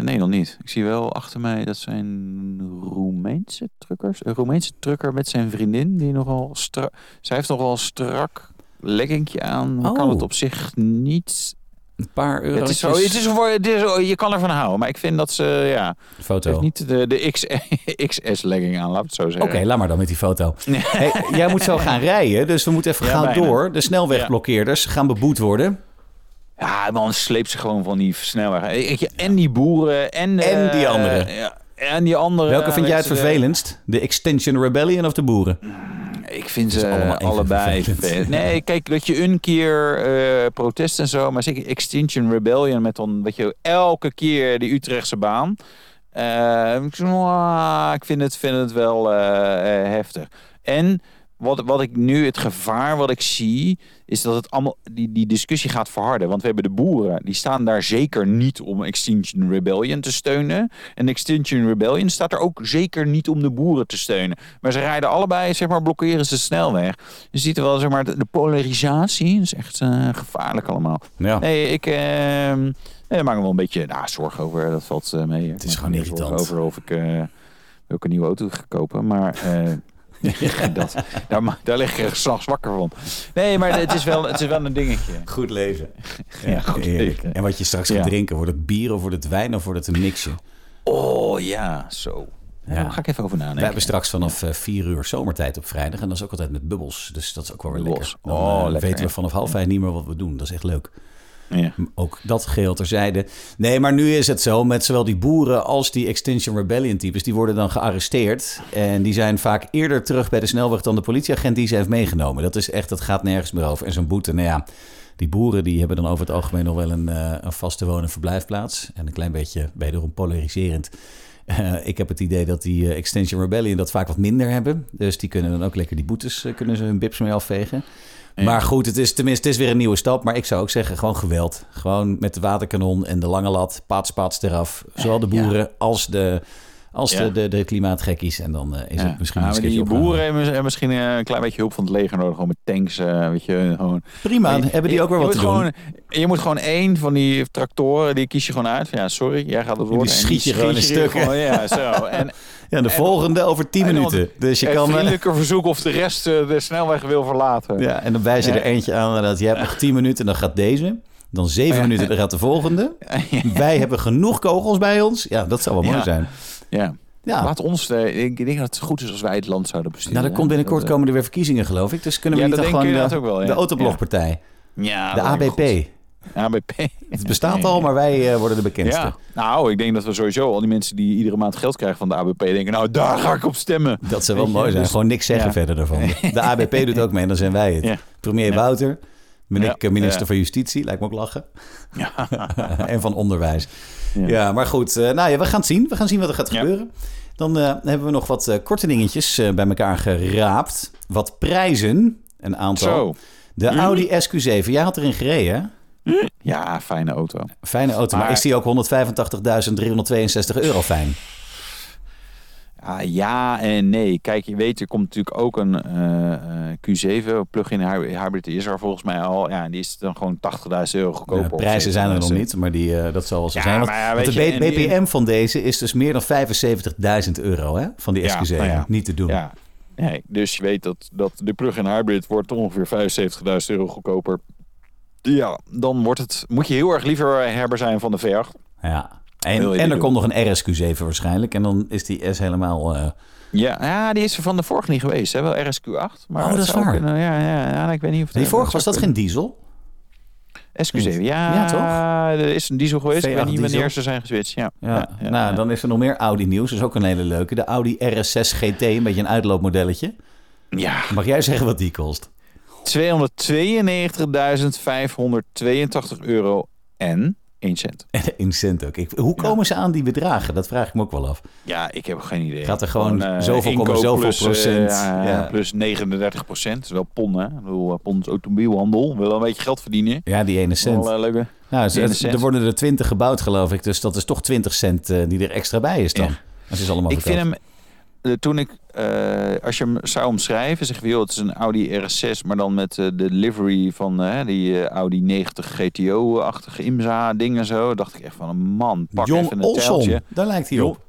Nee, nog niet. Ik zie wel achter mij, dat zijn Roemeense truckers. Een Roemeense trucker met zijn vriendin, die nogal strak... Zij heeft nogal strak leggingje aan. Kan het op zich niet... Een paar euro. Je kan ervan houden, maar ik vind dat ze... Foto. Heeft niet de XS-legging aan, laat het zo zeggen. Oké, laat maar dan met die foto. Hey, jij moet zo gaan rijden, dus we moeten even gaan door. De snelwegblokkeerders gaan beboet worden. Ja, man, sleep ze gewoon van die snelweg. En die boeren en die anderen. En die andere. Welke vind jij het vervelendst? De Extinction Rebellion of de boeren? Ik vind ze allebei vervelend. Nee, kijk, dat je een keer protest en zo, maar zeker Extinction Rebellion met dan, weet je, elke keer die Utrechtse baan. Ik vind het wel heftig. En wat ik nu, het gevaar wat ik zie, is dat het allemaal die discussie gaat verharden. Want we hebben de boeren, die staan daar zeker niet om Extinction Rebellion te steunen. En Extinction Rebellion staat er ook zeker niet om de boeren te steunen. Maar ze rijden allebei, zeg maar, blokkeren ze de snelweg. Je ziet wel, zeg maar, de polarisatie is echt gevaarlijk allemaal. Ja. Nee, ik... maak me wel een beetje zorg over, dat valt mee. Het is gewoon irritant. Over of ik een nieuwe auto ga kopen, maar... daar lig ik 's nachts wakker van. Nee, maar het is wel een dingetje. Goed leven. Ja, goed leven. En wat je straks gaat drinken, wordt het bier of wordt het wijn of wordt het een mixje? Oh, Oh ja, zo. Ja. Daar ga ik even over nadenken. We hebben straks vanaf 4 uur zomertijd op vrijdag. En dat is ook altijd met bubbels. Dus dat is ook wel weer lekker. Dan lekker, weten we vanaf 4:30 niet meer wat we doen. Dat is echt leuk. Ja. Ook dat geheel terzijde. Nee, maar nu is het zo met zowel die boeren als die Extinction Rebellion types. Die worden dan gearresteerd. En die zijn vaak eerder terug bij de snelweg dan de politieagent die ze heeft meegenomen. Dat is echt, dat gaat nergens meer over. En zo'n boete, nou ja. Die boeren die hebben dan over het algemeen nog wel een vaste woon- en verblijfplaats. En een klein beetje wederom polariserend. Ik heb het idee dat die Extinction Rebellion dat vaak wat minder hebben. Dus die kunnen dan ook lekker die boetes, kunnen ze hun bips mee afvegen. Ja. Maar goed, het is weer een nieuwe stap. Maar ik zou ook zeggen, gewoon geweld. Gewoon met de waterkanon en de lange lat. Paats eraf. Zowel de boeren als de klimaatgekkies. En dan is het misschien een sketchje op. Die boeren hebben misschien een klein beetje hulp van het leger nodig. Gewoon met tanks, weet je. Gewoon. Prima, hebben die ook weer wat te doen. Je moet gewoon één van die tractoren, die kies je gewoon uit. Van, ja, sorry, jij gaat het worden. Die schiet je gewoon in stukken. Gewoon, ja, zo. En de volgende over 10 minuten. Dus je kan vriendelijker verzoek of de rest de snelweg wil verlaten. Ja, en dan wijs je er eentje aan. Dat je hebt nog 10 minuten, dan gaat deze. Dan 7 minuten, dan gaat de volgende. Ja. Wij hebben genoeg kogels bij ons. Ja, dat zou wel mooi zijn. Ja. Laat ons, ik denk dat het goed is als wij het land zouden besturen. Nou, binnenkort komen er weer verkiezingen, geloof ik. Dus kunnen we niet gewoon de Autoblogpartij. Ja, de ABP. ABP. Het bestaat al, maar wij worden de bekendste. Ja. Nou, ik denk dat we sowieso al die mensen die iedere maand geld krijgen van de ABP denken, nou, daar ga ik op stemmen. Dat zou wel mooi zijn. Dus gewoon niks zeggen verder daarvan. De ABP doet ook mee en dan zijn wij het. Ja. Premier Wouter, ben ik minister van Justitie, lijkt me ook lachen. Ja. En van Onderwijs. Ja. Maar goed. Nou ja, we gaan het zien. We gaan zien wat er gaat gebeuren. Dan hebben we nog wat korte dingetjes bij elkaar geraapt. Wat prijzen. Een aantal. Zo. De Audi SQ7. Jij had erin gereden, hè? Ja, fijne auto. Fijne auto, maar is die ook €185.362 fijn? Ja en nee. Kijk, je weet, er komt natuurlijk ook een Q7 plug-in hybrid. Die is er volgens mij al. Ja, en die is dan gewoon €80.000 goedkoper. Ja, prijzen zijn er nog niet, maar die, dat zal wel zo zijn. Want de BPM van deze is dus meer dan €75.000, hè? Van die SQ7. Niet te doen. Ja. Nee, dus je weet dat de plug-in hybrid wordt ongeveer €75.000 goedkoper. Ja, dan moet je heel erg liefhebber zijn van de V8. Ja, en er komt nog een RSQ7 waarschijnlijk. En dan is die S helemaal... Ja, die is er van de vorige niet geweest. Hè? Wel RSQ8. Maar dat is waar. Ik weet niet of die vorige, was dat geen diesel? SQ7, ja toch? Er is een diesel geweest. Ik weet niet wanneer ze zijn geswitcht. Ja. Nou, dan is er nog meer Audi nieuws. Dat is ook een hele leuke. De Audi RS6 GT, een beetje een uitloopmodelletje. Ja. Mag jij zeggen wat die kost? €292.582 en 1 cent. 1 cent ook. Hoe komen ze aan die bedragen? Dat vraag ik me ook wel af. Ja, ik heb geen idee. Gaat er gewoon zoveel procent. Plus 39%. Dat is wel Pon, hè? Ik bedoel, Pon is automobielhandel. Wil wel een beetje geld verdienen. Ja, die 1 cent. Wel, leuke. Nou, er worden er 20 gebouwd, geloof ik. Dus dat is toch 20 cent die er extra bij is dan. Ja. Dat is allemaal verkocht. Ik vind hem... als je hem zou omschrijven, zeg je, joh, het is een Audi RS6, maar dan met de livery van die Audi 90 GTO-achtige IMSA-dingen zo, dacht ik echt van, man, pak John even een teltje. Daar lijkt hij op.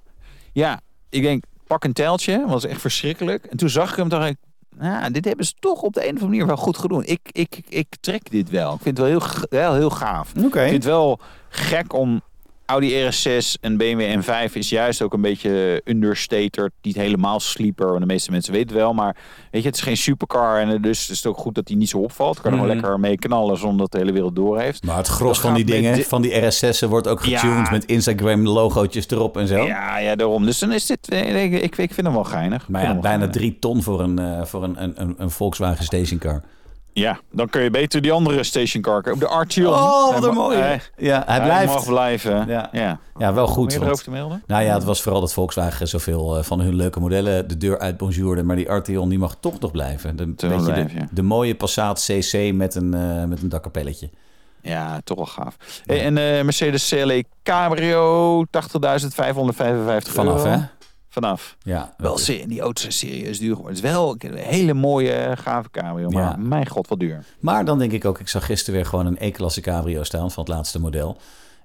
Ja, ik denk, pak een teltje, want het is echt verschrikkelijk. En toen zag ik hem, dacht ik, dit hebben ze toch op de een of andere manier wel goed gedaan. Ik trek dit wel. Ik vind het wel heel gaaf. Okay. Ik vind het wel gek om... Audi RS6 en BMW M5 is juist ook een beetje understated. Niet helemaal sleeper, want de meeste mensen weten het wel. Maar weet je, het is geen supercar. En dus is het ook goed dat die niet zo opvalt. Kan er wel lekker mee knallen zonder dat de hele wereld door heeft. Maar het gros van die dingen, van die RS6'en wordt ook getuned met Instagram-logootjes erop en zo. Ja, daarom. Dus dan is dit... Ik vind hem wel geinig. Maar bijna 3 ton voor een Volkswagen stationcar. Ja, dan kun je beter die andere stationcar. Op de Arteon. Oh, wat een mooie. Hij blijft. Mag blijven. Ja, wel goed. Meer erover te melden? Nou ja, het was vooral dat Volkswagen zoveel van hun leuke modellen de deur uit bonjourde. Maar die Arteon, die mag toch nog blijven. De mooie Passat CC met een dakkapelletje. Ja, toch wel gaaf. Ja. Hey, en Mercedes CLE Cabrio, €80.555. Vanaf, hè? Vanaf. Ja, wel die auto's zijn serieus duur. Het is wel een hele mooie, gave cabrio. Maar mijn god, wat duur. Maar dan denk ik ook, ik zag gisteren weer gewoon een E-klasse cabrio staan van het laatste model.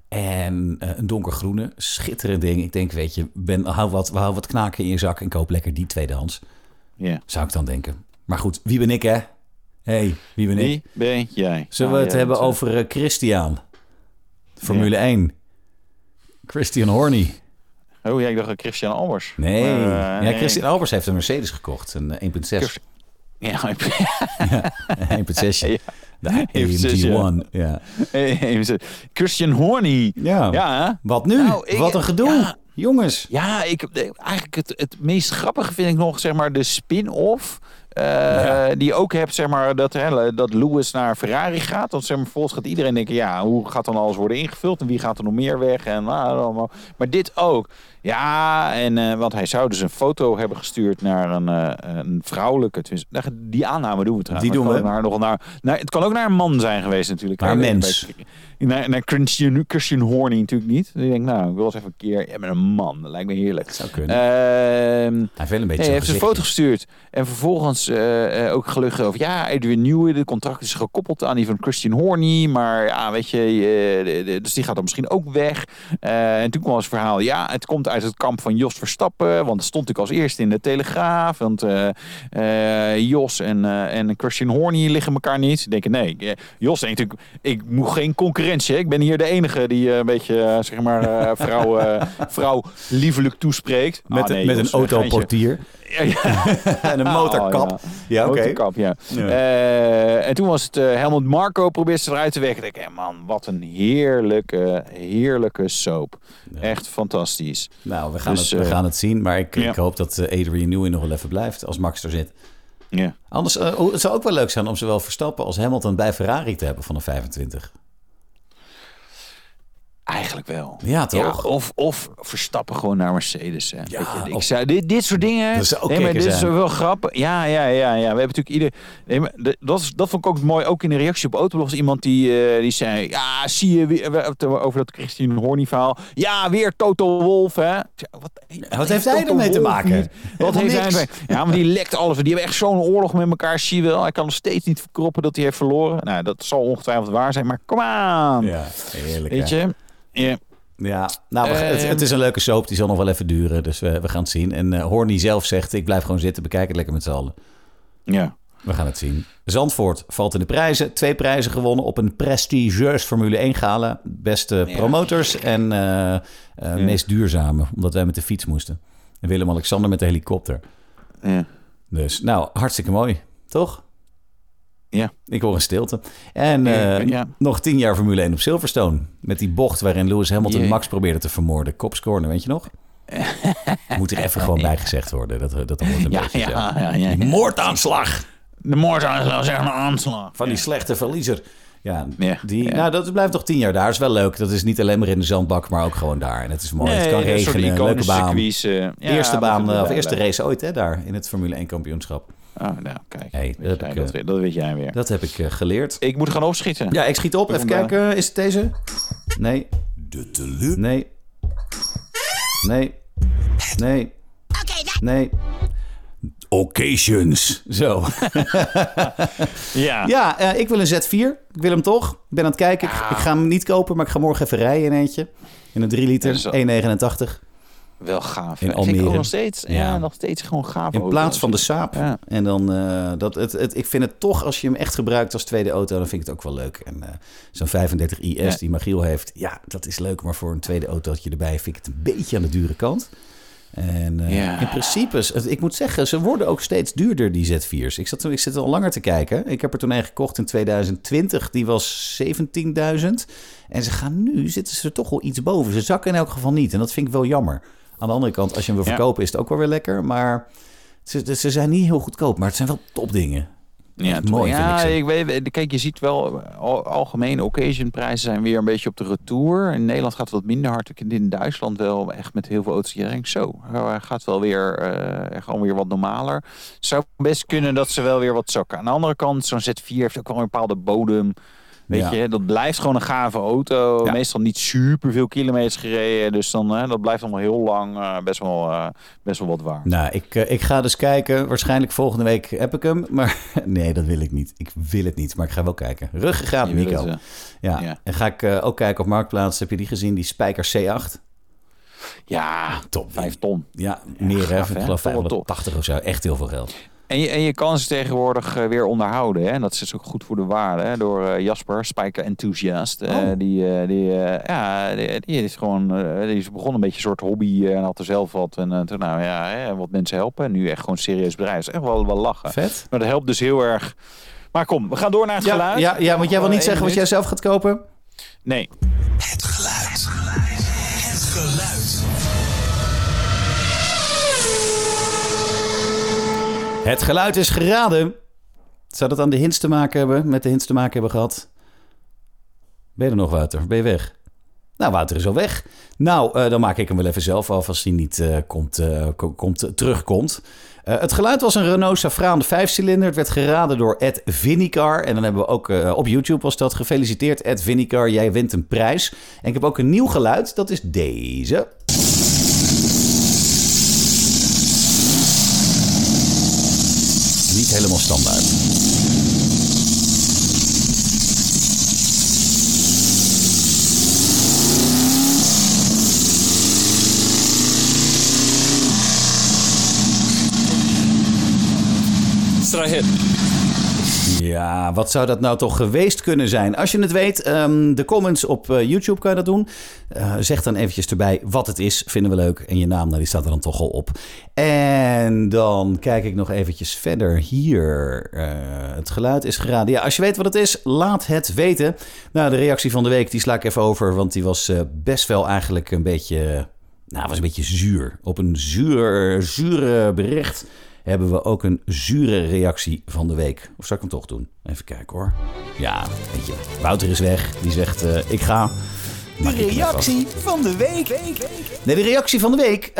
En een donkergroene, schitterend ding. Ik denk, weet je, hou wat knaken in je zak en koop lekker die tweedehands. Ja. Zou ik dan denken. Maar goed, wie ben ik, hè? Hey, wie ben ik? Wie ben jij? Zullen we het hebben over Christian? Formule 1. Christian Horner. Oh ja, ik dacht Christian Albers. Nee, ja, Christian Albers heeft een Mercedes gekocht, een 1.6. Ja, 1.6. Ja. De AMG1. Ja. Christian Horny. Ja. Ja. Wat nu? Nou, wat een gedoe. Ja. Jongens. Ja, eigenlijk het meest grappige vind ik nog, zeg maar, de spin-off. Die ook hebt, zeg maar, dat Lewis naar Ferrari gaat. Want, zeg maar, volgens gaat iedereen denken, ja, hoe gaat dan alles worden ingevuld? En wie gaat er nog meer weg? En, allemaal. Maar dit ook. Ja, en want hij zou dus een foto hebben gestuurd naar een vrouwelijke. Die aanname doen we trouwens. Die doen we. Het kan ook naar een man zijn geweest natuurlijk. Naar een mens. Naar Christian Horny natuurlijk niet. Dus ik denk, nou, ik wil eens even een keer... Ja, met een man. Dat lijkt me heerlijk. Dat zou kunnen. Hij heeft een beetje heeft een foto gestuurd. En vervolgens ook gelukkig over... Ja, Edwin Newey, de contract is gekoppeld aan die van Christian Horny. Maar ja, weet je... dus die gaat dan misschien ook weg. En toen kwam het verhaal... Ja, het komt uit het kamp van Jos Verstappen. Want dat stond ik als eerste in de Telegraaf. Want Jos en Christian Horny liggen elkaar niet. Ik denk, nee. Jos denkt natuurlijk... Ik moet geen concurrentie. Ik ben hier de enige die een beetje, zeg maar, vrouw liefelijk toespreekt. Met een autoportier. En een motorkap. Ja, oké. Motorkap, ja. En toen was het Helmut Marko probeert ze eruit te wekken. Ik denk, hey man, wat een heerlijke soap. Ja. Echt fantastisch. Nou, we gaan het zien. Maar ik hoop dat Adrian Newey nog wel even blijft als Max er zit. Ja. Anders, het zou ook wel leuk zijn om zowel Verstappen als Hamilton bij Ferrari te hebben van de 25. Eigenlijk wel. Ja, toch? Ja, of Verstappen gewoon naar Mercedes. Hè. Ja, dit soort dingen... Dat zou ook dit zijn. Is wel grappig. Ja. We hebben natuurlijk ieder... Dat vond ik ook mooi. Ook in de reactie op Autoblog iemand die zei... Ja, zie je... over dat Christian Horny verhaal. Ja, weer Toto Wolff, hè. Wat heeft hij ermee te maken? Wat heeft hij ermee? Ja, maar die lekt alles. Die hebben echt zo'n oorlog met elkaar. Zie je wel. Hij kan nog steeds niet verkroppen dat hij heeft verloren. Nou, dat zal ongetwijfeld waar zijn. Maar kom aan. Ja, heerlijk. Weet je... Yeah. Ja, nou, het is een leuke soap. Die zal nog wel even duren, dus we gaan het zien. En Horny zelf zegt, ik blijf gewoon zitten. Bekijk het lekker met z'n allen. Ja. We gaan het zien. Zandvoort valt in de prijzen. 2 prijzen gewonnen op een prestigieus Formule 1 gala. Beste promotors en meest duurzame. Omdat wij met de fiets moesten. En Willem-Alexander met de helikopter. Ja. Dus, nou, hartstikke mooi. Toch? Ja. Ik hoor een stilte. En nog 10 jaar Formule 1 op Silverstone. Met die bocht waarin Lewis Hamilton Max probeerde te vermoorden. Kopscorner, weet je nog? Moet er even gewoon bij gezegd worden. Dat hoort een beetje zo. Ja. Die moordaanslag. De moordaanslag, zeg maar, aanslag. Van die slechte verliezer. Ja. Nou, dat blijft toch 10 jaar daar. Is wel leuk. Dat is niet alleen maar in de zandbak, maar ook gewoon daar. En het is mooi. Het kan regenen. Leuke baan. Eerste race ooit, hè, daar. In het Formule 1 kampioenschap. Oh, nou, kijk. Hey, dat weet jij weer. Dat heb ik geleerd. Ik moet gaan opschieten. Ja, ik schiet op. Even kijken. Is het deze? Nee. De teleur. Nee. Nee. Occasions. Zo. Ja, ik wil een Z4. Ik wil hem toch. Ik ben aan het kijken. Ik ga hem niet kopen, maar ik ga morgen even rijden in eentje. In een 3 liter. 1,89. Wel gaaf. In Almere. Ook nog steeds gewoon gaaf. In plaats van de Saab. Ja. En dan, ik vind het toch, als je hem echt gebruikt als tweede auto, dan vind ik het ook wel leuk. En zo'n 35 IS die Magiel heeft, ja, dat is leuk. Maar voor een tweede autootje erbij vind ik het een beetje aan de dure kant. En in principe, ik moet zeggen, ze worden ook steeds duurder, die Z4's. Ik zit al langer te kijken. Ik heb er toen een gekocht in 2020. Die was 17.000. En ze gaan nu, zitten ze er toch wel iets boven. Ze zakken in elk geval niet. En dat vind ik wel jammer. Aan de andere kant, als je hem wil verkopen, is het ook wel weer lekker. Maar ze zijn niet heel goedkoop, maar het zijn wel topdingen. Ja, mooi, vind ik. Kijk, je ziet wel, algemene occasionprijzen zijn weer een beetje op de retour. In Nederland gaat het wat minder hard. In Duitsland wel echt met heel veel auto's. Je denkt, zo, gaat wel weer gewoon weer wat normaler. Het zou best kunnen dat ze wel weer wat zakken. Aan de andere kant, zo'n Z4 heeft ook wel een bepaalde bodem. Weet je, dat blijft gewoon een gave auto. Ja. Meestal niet super veel kilometers gereden. Dus dan, dat blijft allemaal heel lang best wel wat waar. Nou, ik ga dus kijken. Waarschijnlijk volgende week heb ik hem. Maar nee, dat wil ik niet. Ik wil het niet, maar ik ga wel kijken. Ruggengraat, Nico. Ja. En ga ik ook kijken op Marktplaats. Heb je die gezien? Die Spyker C8. Ja, top. 5 ton. Ja, meer, hè? Ik geloof 580 of zo. Echt heel veel geld. En je kan ze tegenwoordig weer onderhouden. Hè? En dat is dus ook goed voor de waarde. Hè? Door Jasper, spijker-enthousiast. Die is begonnen een beetje een soort hobby. En had er zelf wat. En toen wat mensen helpen. En nu echt gewoon serieus bedrijf. Dat is echt wel lachen. Vet. Maar dat helpt dus heel erg. Maar kom, we gaan door naar het geluid. Ja, want jij wil niet zeggen wat jij zelf gaat kopen? Nee. Het geluid. Het geluid. Het geluid is geraden. Zou dat aan de hints te maken hebben? Met de hints te maken hebben gehad? Ben je er nog, Wouter? Ben je weg? Nou, Wouter is al weg. Dan maak ik hem wel even zelf af als hij niet terugkomt. Het geluid was een Renault Safraan 5-cilinder. Het werd geraden door Ed Vinnicar. En dan hebben we ook op YouTube was dat. Gefeliciteerd, Ed Vinnicar. Jij wint een prijs. En ik heb ook een nieuw geluid. Dat is deze. Niet helemaal standaard. Ja, wat zou dat nou toch geweest kunnen zijn? Als je het weet, de comments op YouTube kan je dat doen. Zeg dan eventjes erbij wat het is, vinden we leuk. En je naam, die staat er dan toch al op. En dan kijk ik nog eventjes verder hier. Het geluid is geraden. Ja, als je weet wat het is, laat het weten. Nou, de reactie van de week, die sla ik even over. Want die was best wel eigenlijk een beetje... Nou, was een beetje zuur. Op een zure bericht... hebben we ook een zure reactie van de week. Of zou ik hem toch doen? Even kijken hoor. Ja, weet je, Wouter is weg. Die zegt, ik ga. Maar de reactie van de week. Nee, de reactie van de week.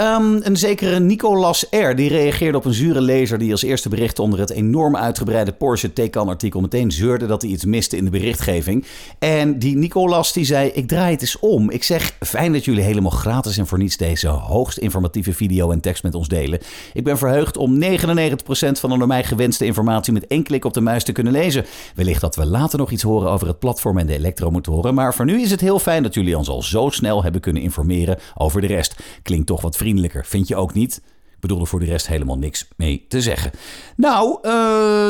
Een zekere Nicolas R. Die reageerde op een zure lezer die als eerste bericht onder het enorm uitgebreide Porsche Taycan artikel meteen zeurde dat hij iets miste in de berichtgeving. En die Nicolas die zei, ik draai het eens om. Ik zeg, fijn dat jullie helemaal gratis en voor niets deze hoogst informatieve video en tekst met ons delen. Ik ben verheugd om 99% van de door mij gewenste informatie met één klik op de muis te kunnen lezen. Wellicht dat we later nog iets horen over het platform en de elektromotoren. Maar voor nu is het heel fijn dat jullie ons al zo snel hebben kunnen informeren over de rest. Klinkt toch wat vriendelijker, vind je ook niet? Ik bedoel er voor de rest helemaal niks mee te zeggen. Nou,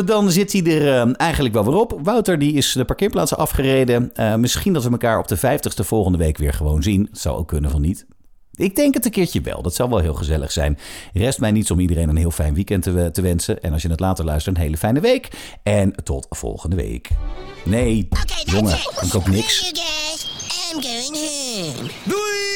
dan zit hij er eigenlijk wel weer op. Wouter die is de parkeerplaats afgereden. Misschien dat we elkaar op de 50ste volgende week weer gewoon zien. Het zou ook kunnen van niet. Ik denk het een keertje wel. Dat zou wel heel gezellig zijn. Rest mij niets om iedereen een heel fijn weekend te wensen. En als je het later luistert, een hele fijne week. En tot volgende week. Nee, jongen, ik koop niks. I'm going home. Doei!